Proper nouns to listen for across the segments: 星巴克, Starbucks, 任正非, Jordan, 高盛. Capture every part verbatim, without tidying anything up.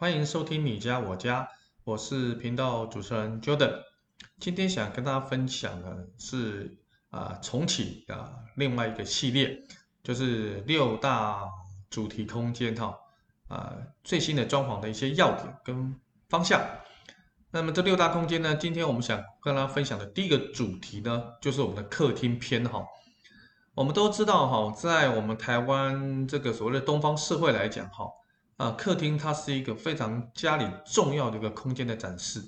欢迎收听你家我家，我是频道主持人 Jordan。今天想跟大家分享的是啊、呃、重启啊、呃、另外一个系列，就是六大主题空间哈啊、呃、最新的装潢的一些要点跟方向。那么这六大空间呢，今天我们想跟大家分享的第一个主题呢，就是我们的客厅篇哈。我们都知道哈，在我们台湾这个所谓的东方社会来讲哈。啊，客厅它是一个非常家里重要的一个空间的展示，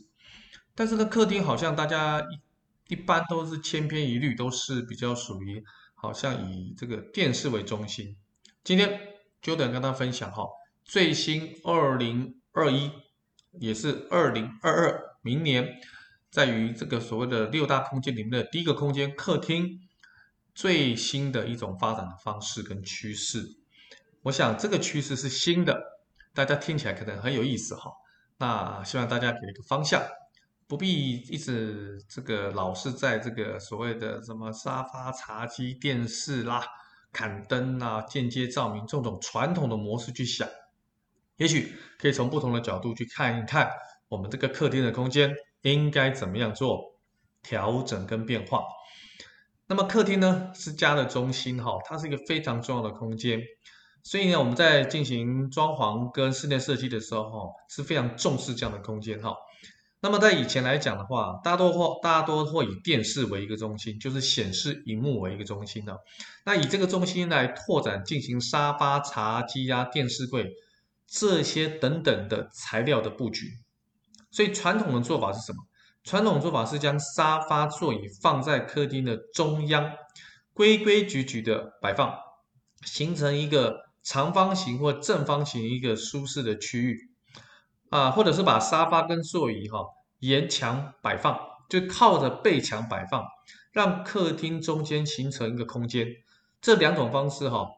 但是呢，客厅好像大家一一般都是千篇一律，都是比较属于好像以这个电视为中心。今天 Jordan 跟大家分享哈，最新二零二一也是二零二二明年，在于这个所谓的六大空间里面的第一个空间客厅最新的一种发展的方式跟趋势。我想这个趋势是新的。大家听起来可能很有意思哈，那希望大家给一个方向，不必一直这个老是在这个所谓的什么沙发、茶几、电视啦、砍灯啦、间接照明这种传统的模式去想，也许可以从不同的角度去看一看我们这个客厅的空间应该怎么样做调整跟变化。那么客厅呢是家的中心哈，它是一个非常重要的空间。所以呢，我们在进行装潢跟室内设计的时候，是非常重视这样的空间哈。那么在以前来讲的话，大多或大多会以电视为一个中心，就是显示荧幕为一个中心的。那以这个中心来拓展进行沙发、茶几啊、电视柜这些等等的材料的布局。所以传统的做法是什么？传统做法是将沙发、座椅放在客厅的中央，规规矩矩的摆放，形成一个长方形或正方形一个舒适的区域啊，或者是把沙发跟座椅哈、哦、沿墙摆放，就靠着背墙摆放，让客厅中间形成一个空间。这两种方式哈、哦、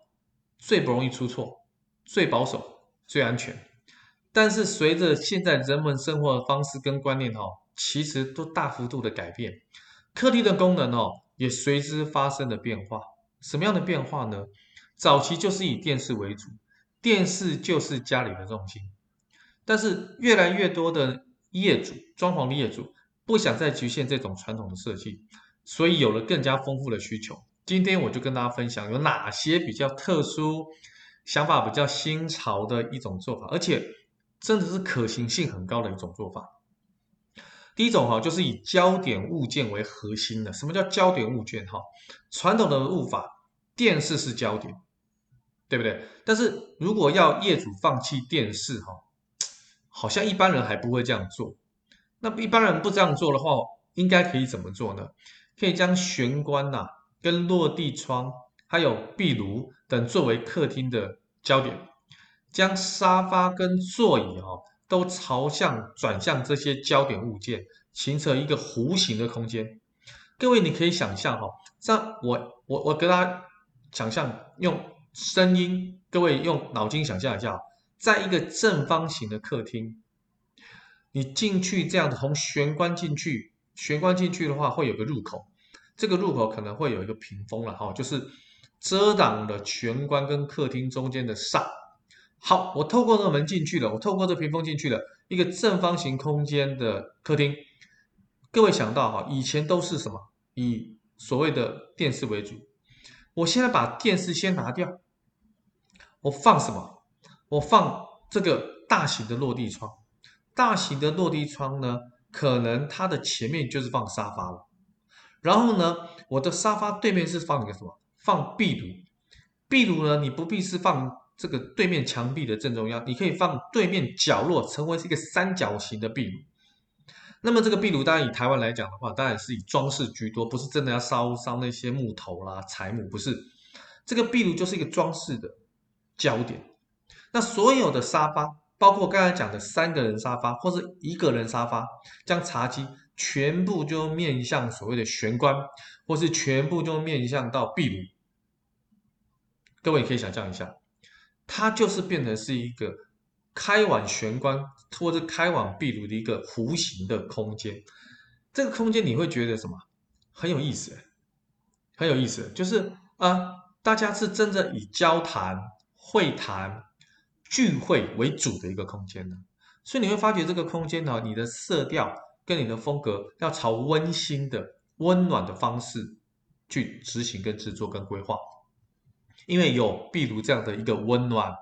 最不容易出错，最保守，最安全。但是随着现在人们生活的方式跟观念哈、哦，其实都大幅度的改变，客厅的功能哦也随之发生了变化。什么样的变化呢？早期就是以电视为主，电视就是家里的重心。但是越来越多的业主，装潢的业主不想再局限这种传统的设计，所以有了更加丰富的需求。今天我就跟大家分享有哪些比较特殊、想法比较新潮的一种做法，而且真的是可行性很高的一种做法。第一种哈，就是以焦点物件为核心的。什么叫焦点物件哈？传统的物法，电视是焦点。对不对？但是如果要业主放弃电视哈，好像一般人还不会这样做。那一般人不这样做的话，应该可以怎么做呢？可以将玄关呐、啊、跟落地窗、还有壁炉等作为客厅的焦点，将沙发跟座椅哈、啊、都朝向转向这些焦点物件，形成一个弧形的空间。各位，你可以想象哈、哦，像我我我跟大家想象用。声音，各位用脑筋想象一下，在一个正方形的客厅，你进去这样的，从玄关进去，玄关进去的话会有个入口，这个入口可能会有一个屏风了哈，就是遮挡了玄关跟客厅中间的煞。好，我透过这个门进去了，我透过这屏风进去了，一个正方形空间的客厅。各位想到哈，以前都是什么？以所谓的电视为主。我现在把电视先拿掉，我放什么？我放这个大型的落地窗。大型的落地窗呢，可能它的前面就是放沙发了。然后呢，我的沙发对面是放一个什么？放壁炉。壁炉呢，你不必是放这个对面墙壁的正中央，你可以放对面角落，成为一个三角形的壁炉。那么这个壁炉，当然以台湾来讲的话，当然是以装饰居多，不是真的要烧烧那些木头啦、柴木，不是。这个壁炉就是一个装饰的焦点。那所有的沙发，包括刚才讲的三个人沙发或是一个人沙发，将茶几全部就面向所谓的玄关，或是全部就面向到壁炉。各位可以想象一下，它就是变成是一个开往玄关或者开往壁炉的一个弧形的空间。这个空间你会觉得什么？很有意思，很有意思，就是呃，大家是真的以交谈、会谈、聚会为主的一个空间呢。所以你会发觉这个空间哦，你的色调跟你的风格要朝温馨的、温暖的方式去执行、跟制作、跟规划。因为有壁炉这样的一个温暖，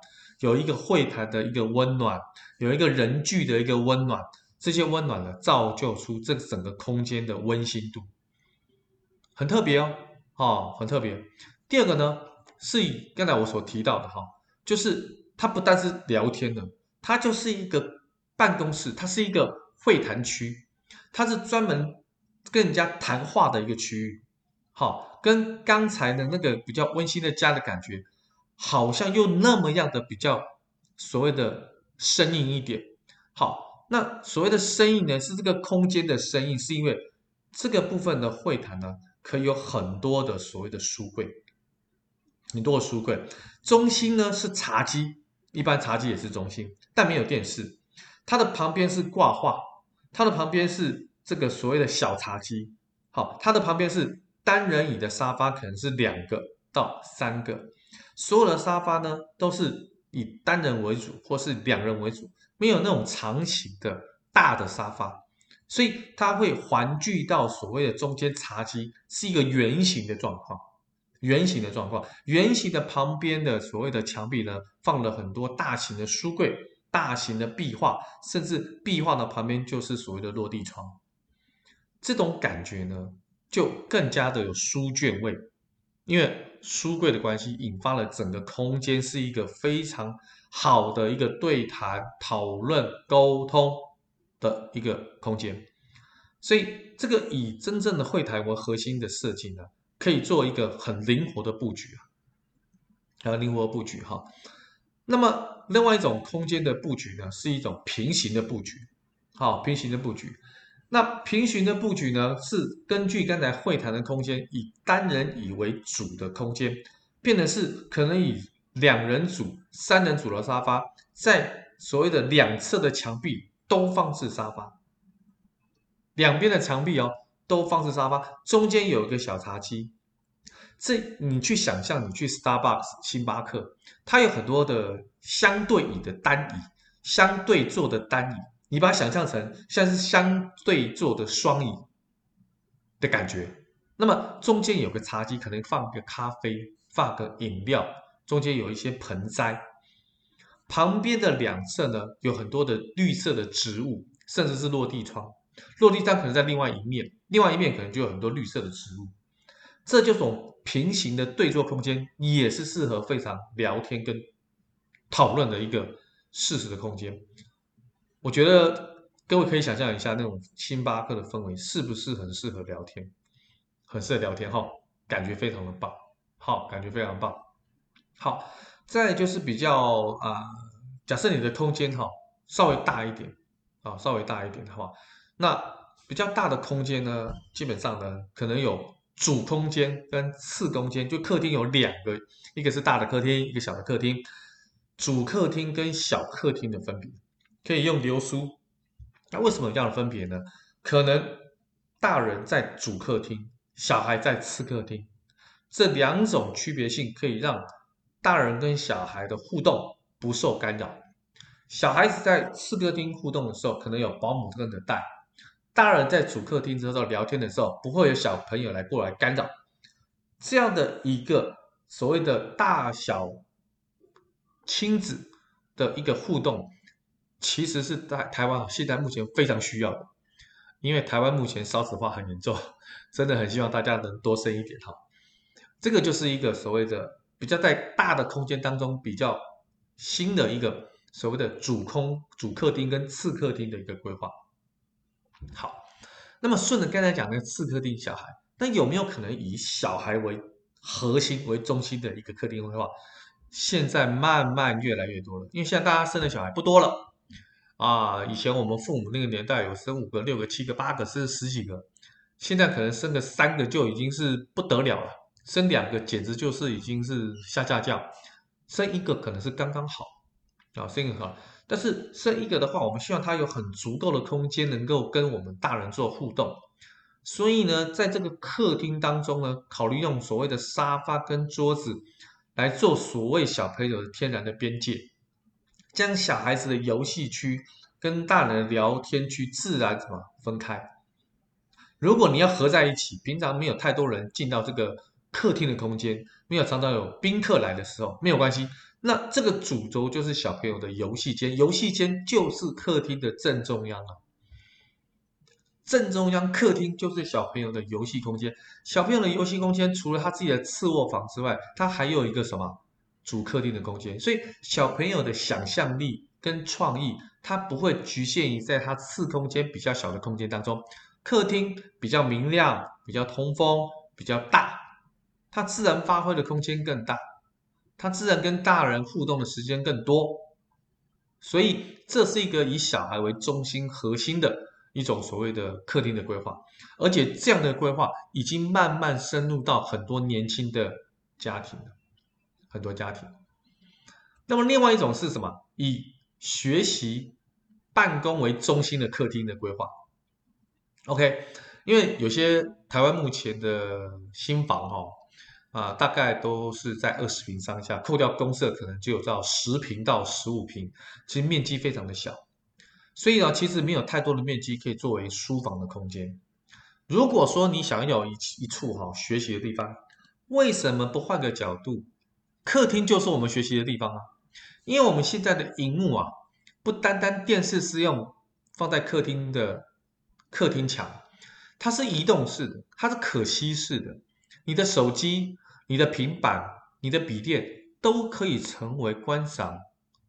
有一个会谈的一个温暖，有一个人聚的一个温暖，这些温暖呢，造就出这整个空间的温馨度，很特别哦，哦，很特别。第二个呢，是刚才我所提到的哈，就是它不但是聊天的，它就是一个办公室，它是一个会谈区，它是专门跟人家谈话的一个区域。好，跟刚才的那个比较温馨的家的感觉，好像又那么样的比较所谓的生硬一点。好，那所谓的生硬呢，是这个空间的生硬，是因为这个部分的会谈呢，可以有很多的所谓的书柜。很多的书柜，中心呢是茶几，一般茶几也是中心，但没有电视。它的旁边是挂画，它的旁边是这个所谓的小茶几，好，它的旁边是单人椅的沙发，可能是两个到三个。所有的沙发呢都是以单人为主或是两人为主，没有那种长型的大的沙发，所以它会环聚到所谓的中间茶几，是一个圆形的状况。圆形的状况，圆形的旁边的所谓的墙壁呢，放了很多大型的书柜、大型的壁画，甚至壁画的旁边就是所谓的落地窗。这种感觉呢，就更加的有书卷味，因为书柜的关系，引发了整个空间是一个非常好的一个对谈、讨论、沟通的一个空间。所以，这个以真正的会谈为核心的设计呢，可以做一个很灵活的布局啊，很灵活的布局哈。那么另外一种空间的布局呢，是一种平行的布局，好，平行的布局。那平行的布局呢，是根据刚才会谈的空间，以单人椅为主的空间，变成是可能以两人组、三人组的沙发，在所谓的两侧的墙壁都放置沙发，两边的墙壁哦。都放置沙发，中间有一个小茶几。这你去想象，你去 Starbucks 星巴克，它有很多的相对椅的单椅，相对坐的单椅，你把它想象成像是相对坐的双椅的感觉。那么中间有个茶几，可能放个咖啡，放个饮料，中间有一些盆栽。旁边的两侧呢，有很多的绿色的植物，甚至是落地窗。落地窗可能在另外一面，另外一面可能就有很多绿色的植物。这就种平行的对坐空间，也是适合非常聊天跟讨论的一个适时的空间。我觉得各位可以想象一下，那种星巴克的氛围是不是很适合聊天，很适合聊天哈，感觉非常的棒，好，感觉非常棒。好，再来就是比较啊、呃，假设你的空间哈稍微大一点啊，稍微大一点的话。那比较大的空间呢，基本上呢，可能有主空间跟次空间，就客厅有两个，一个是大的客厅，一个小的客厅。主客厅跟小客厅的分别，可以用流苏。那为什么有这样的分别呢？可能大人在主客厅，小孩在次客厅，这两种区别性可以让大人跟小孩的互动不受干扰。小孩子在次客厅互动的时候，可能有保姆跟着带。大人在主客厅之后聊天的时候，不会有小朋友来过来干扰，这样的一个所谓的大小亲子的一个互动，其实是在台湾现在目前非常需要的，因为台湾目前少子化很严重，真的很希望大家能多生一点哈。这个就是一个所谓的比较在大的空间当中比较新的一个所谓的主空主客厅跟次客厅的一个规划。好，那么顺着刚才讲的次客厅小孩，那有没有可能以小孩为核心为中心的一个客厅规划？现在慢慢越来越多了，因为现在大家生的小孩不多了啊。以前我们父母那个年代有生五个、六个、七个、八个，甚至十几个，现在可能生个三个就已经是不得了了，生两个简直就是已经是下下降，生一个可能是刚刚好啊，生一个好。但是生一个的话，我们希望它有很足够的空间能够跟我们大人做互动，所以呢，在这个客厅当中呢，考虑用所谓的沙发跟桌子来做所谓小朋友的天然的边界，将小孩子的游戏区跟大人聊天区自然什么分开。如果你要合在一起，平常没有太多人进到这个客厅的空间，没有常常有宾客来的时候，没有关系。那这个主轴就是小朋友的游戏间，游戏间就是客厅的正中央啊。正中央客厅就是小朋友的游戏空间。小朋友的游戏空间除了他自己的次卧房之外，他还有一个什么主客厅的空间。所以小朋友的想象力跟创意，他不会局限于在他次空间比较小的空间当中。客厅比较明亮，比较通风，比较大，他自然发挥的空间更大，他自然跟大人互动的时间更多。所以这是一个以小孩为中心核心的一种所谓的客厅的规划，而且这样的规划已经慢慢深入到很多年轻的家庭了，很多家庭。那么另外一种是什么？以学习办公为中心的客厅的规划。 OK， 因为有些台湾目前的新房哦，啊，大概都是在二十坪上下，扣掉公设可能就有到十坪到十五坪，其实面积非常的小。所以呢，其实没有太多的面积可以作为书房的空间。如果说你想要一一处哈学习的地方，为什么不换个角度？客厅就是我们学习的地方啊！因为我们现在的荧幕啊，不单单电视是用放在客厅的客厅墙，它是移动式的，它是可吸式的。你的手机、你的平板、你的笔电都可以成为观赏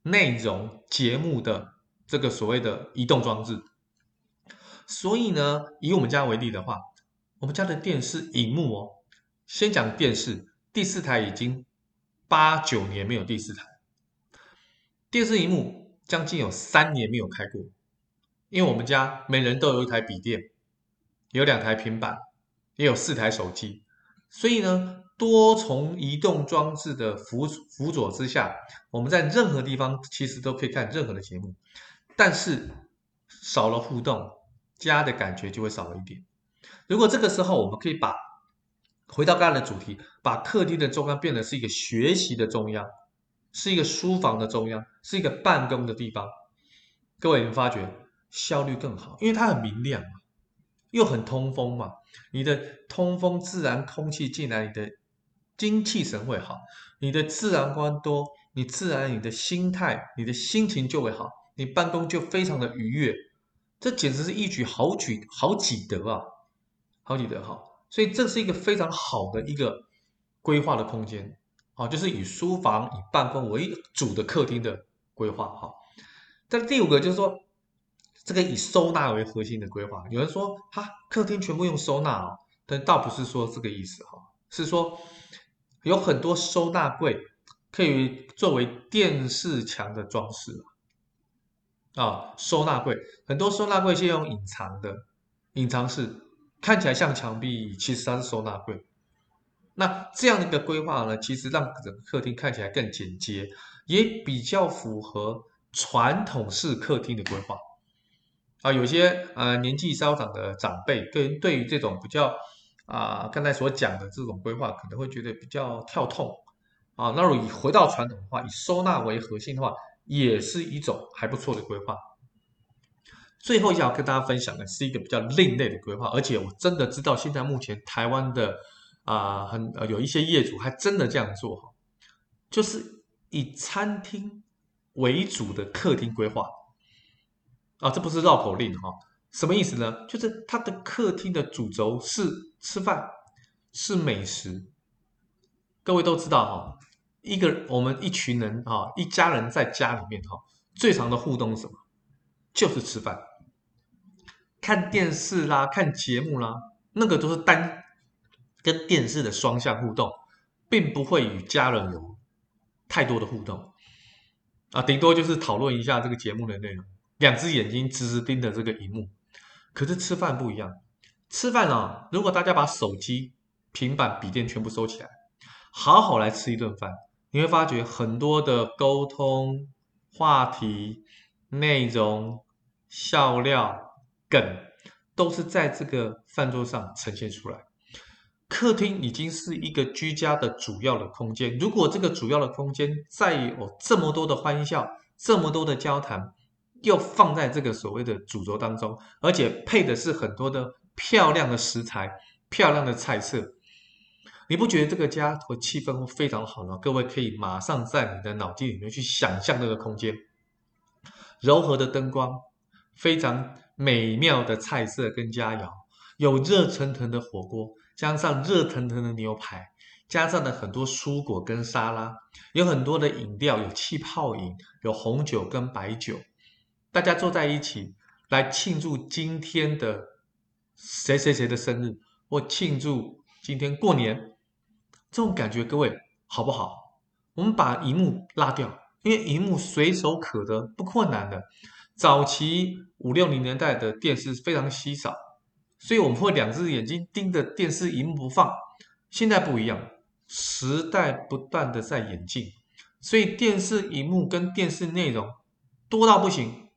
内容节目的这个所谓的移动装置。所以呢，以我们家为例的话，我们家的电视荧幕哦，先讲电视，第四台已经八九年没有第四台，电视荧幕将近有三年没有开过，因为我们家每人都有一台笔电，有两台平板，也有四台手机，所以呢，多重移动装置的辅辅佐之下，我们在任何地方其实都可以看任何的节目。但是少了互动，家的感觉就会少了一点。如果这个时候我们可以把回到刚才的主题，把客厅的中央变得是一个学习的中央，是一个书房的中央，是一个办公的地方，各位你们发觉效率更好，因为它很明亮嘛，又很通风嘛，你的通风自然空气进来，你的精气神会好，你的自然光多，你自然你的心态、你的心情就会好。你办公就非常的愉悦，这简直是一举好举好几得啊，好几得哈！所以这是一个非常好的一个规划的空间啊，就是以书房、以办公为主的客厅的规划哈。但第五个就是说，这个以收纳为核心的规划。有人说哈，客厅全部用收纳哦，但倒不是说这个意思哈，是说有很多收纳柜可以作为电视墙的装饰。啊，收纳柜很多，收纳柜是用隐藏的，隐藏式看起来像墙壁，其实它是收纳柜。那这样的一个规划呢，其实让整个客厅看起来更简洁，也比较符合传统式客厅的规划。啊，有些呃年纪稍长的长辈，对对于这种比较啊、呃、刚才所讲的这种规划，可能会觉得比较跳痛啊。那如果回到传统的话，以收纳为核心的话，也是一种还不错的规划。最后要跟大家分享的是一个比较另类的规划，而且我真的知道现在目前台湾的啊、呃，很、呃、有一些业主还真的这样做，就是以餐厅为主的客厅规划啊，这不是绕口令哈、哦，什么意思呢？就是它的客厅的主轴是吃饭，是美食。各位都知道哈、哦。一个我们一群人啊，一家人在家里面哈，最常的互动是什么？就是吃饭、看电视啦、看节目啦，那个都是单跟电视的双向互动，并不会与家人有太多的互动啊，顶多就是讨论一下这个节目的内容，两只眼睛直直盯着这个荧幕。可是吃饭不一样，吃饭啊，如果大家把手机、平板、笔电全部收起来，好好来吃一顿饭。你会发觉很多的沟通话题、内容、笑料、梗，都是在这个饭桌上呈现出来。客厅已经是一个居家的主要的空间，如果这个主要的空间再有这么多的欢笑、这么多的交谈，又放在这个所谓的主轴当中，而且配的是很多的漂亮的食材、漂亮的菜色，你不觉得这个家的气氛会非常好吗？各位可以马上在你的脑筋里面去想象这个空间，柔和的灯光，非常美妙的菜色跟佳肴，有热腾腾的火锅，加上热腾腾的牛排，加上了很多蔬果跟沙拉，有很多的饮料，有气泡饮，有红酒跟白酒，大家坐在一起来庆祝今天的谁谁谁的生日，或庆祝今天过年，这种感觉各位好不好？我们把萤幕拉掉，因为萤幕随手可得，不困难的。早期五六零年代的电视非常稀少，所以我们会两只眼睛盯着电视萤幕不放。现在不一样，时代不断的在演进，所以电视萤幕跟电视内容多到不行，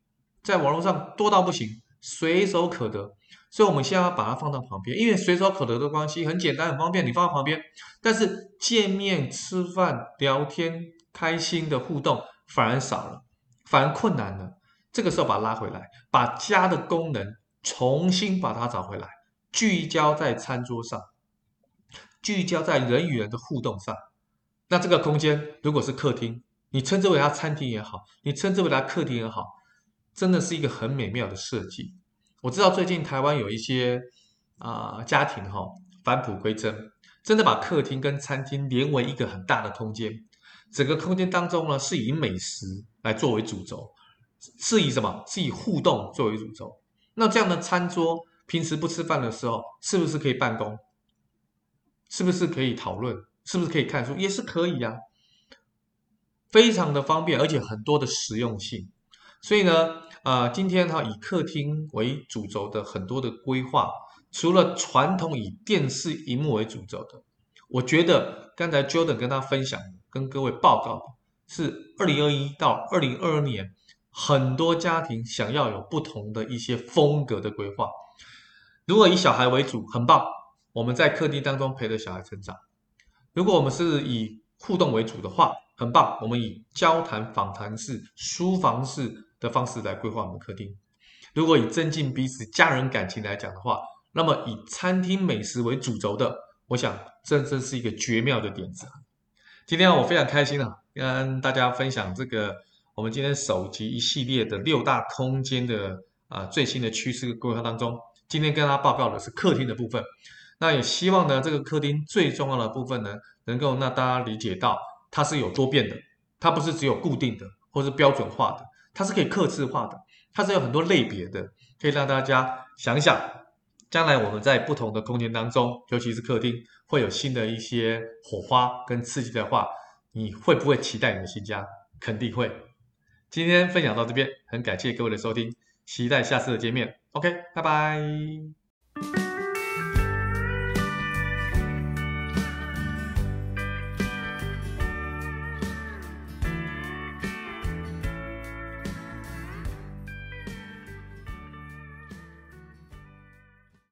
在网络上多到不行，随手可得，所以我们现在要把它放到旁边，因为随手可得的关系，很简单很方便，你放到旁边，但是见面吃饭聊天开心的互动反而少了，反而困难了。这个时候把它拉回来，把家的功能重新把它找回来，聚焦在餐桌上，聚焦在人与人的互动上。那这个空间如果是客厅，你称之为它餐厅也好，你称之为它客厅也好，真的是一个很美妙的设计。我知道最近台湾有一些、呃、家庭、哦、返璞归真，真的把客厅跟餐厅连为一个很大的空间，整个空间当中呢是以美食来作为主轴，是以什么？是以互动作为主轴。那这样的餐桌平时不吃饭的时候是不是可以办公？是不是可以讨论？是不是可以看书？也是可以啊，非常的方便，而且很多的实用性。所以呢，呃，今天哈以客厅为主轴的很多的规划，除了传统以电视萤幕为主轴的，我觉得刚才 Jordan 跟他分享、跟各位报告的是二零二一到二零二二年很多家庭想要有不同的一些风格的规划。如果以小孩为主，很棒。我们在客厅当中陪着小孩成长。如果我们是以互动为主的话，很棒，我们以交谈、访谈式、书房式的方式来规划我们客厅。如果以增进彼此家人感情来讲的话，那么以餐厅美食为主轴的，我想这真是一个绝妙的点子。今天我非常开心啊，跟大家分享这个我们今天首集一系列的六大空间的啊最新的趋势规划当中，今天跟大家报告的是客厅的部分。那也希望呢，这个客厅最重要的部分呢，能够让大家理解到它是有多变的，它不是只有固定的或是标准化的，它是可以客制化的，它是有很多类别的，可以让大家想想，将来我们在不同的空间当中，尤其是客厅，会有新的一些火花跟刺激的话，你会不会期待你的新家？肯定会。今天分享到这边，很感谢各位的收听，期待下次的见面。OK， 拜拜。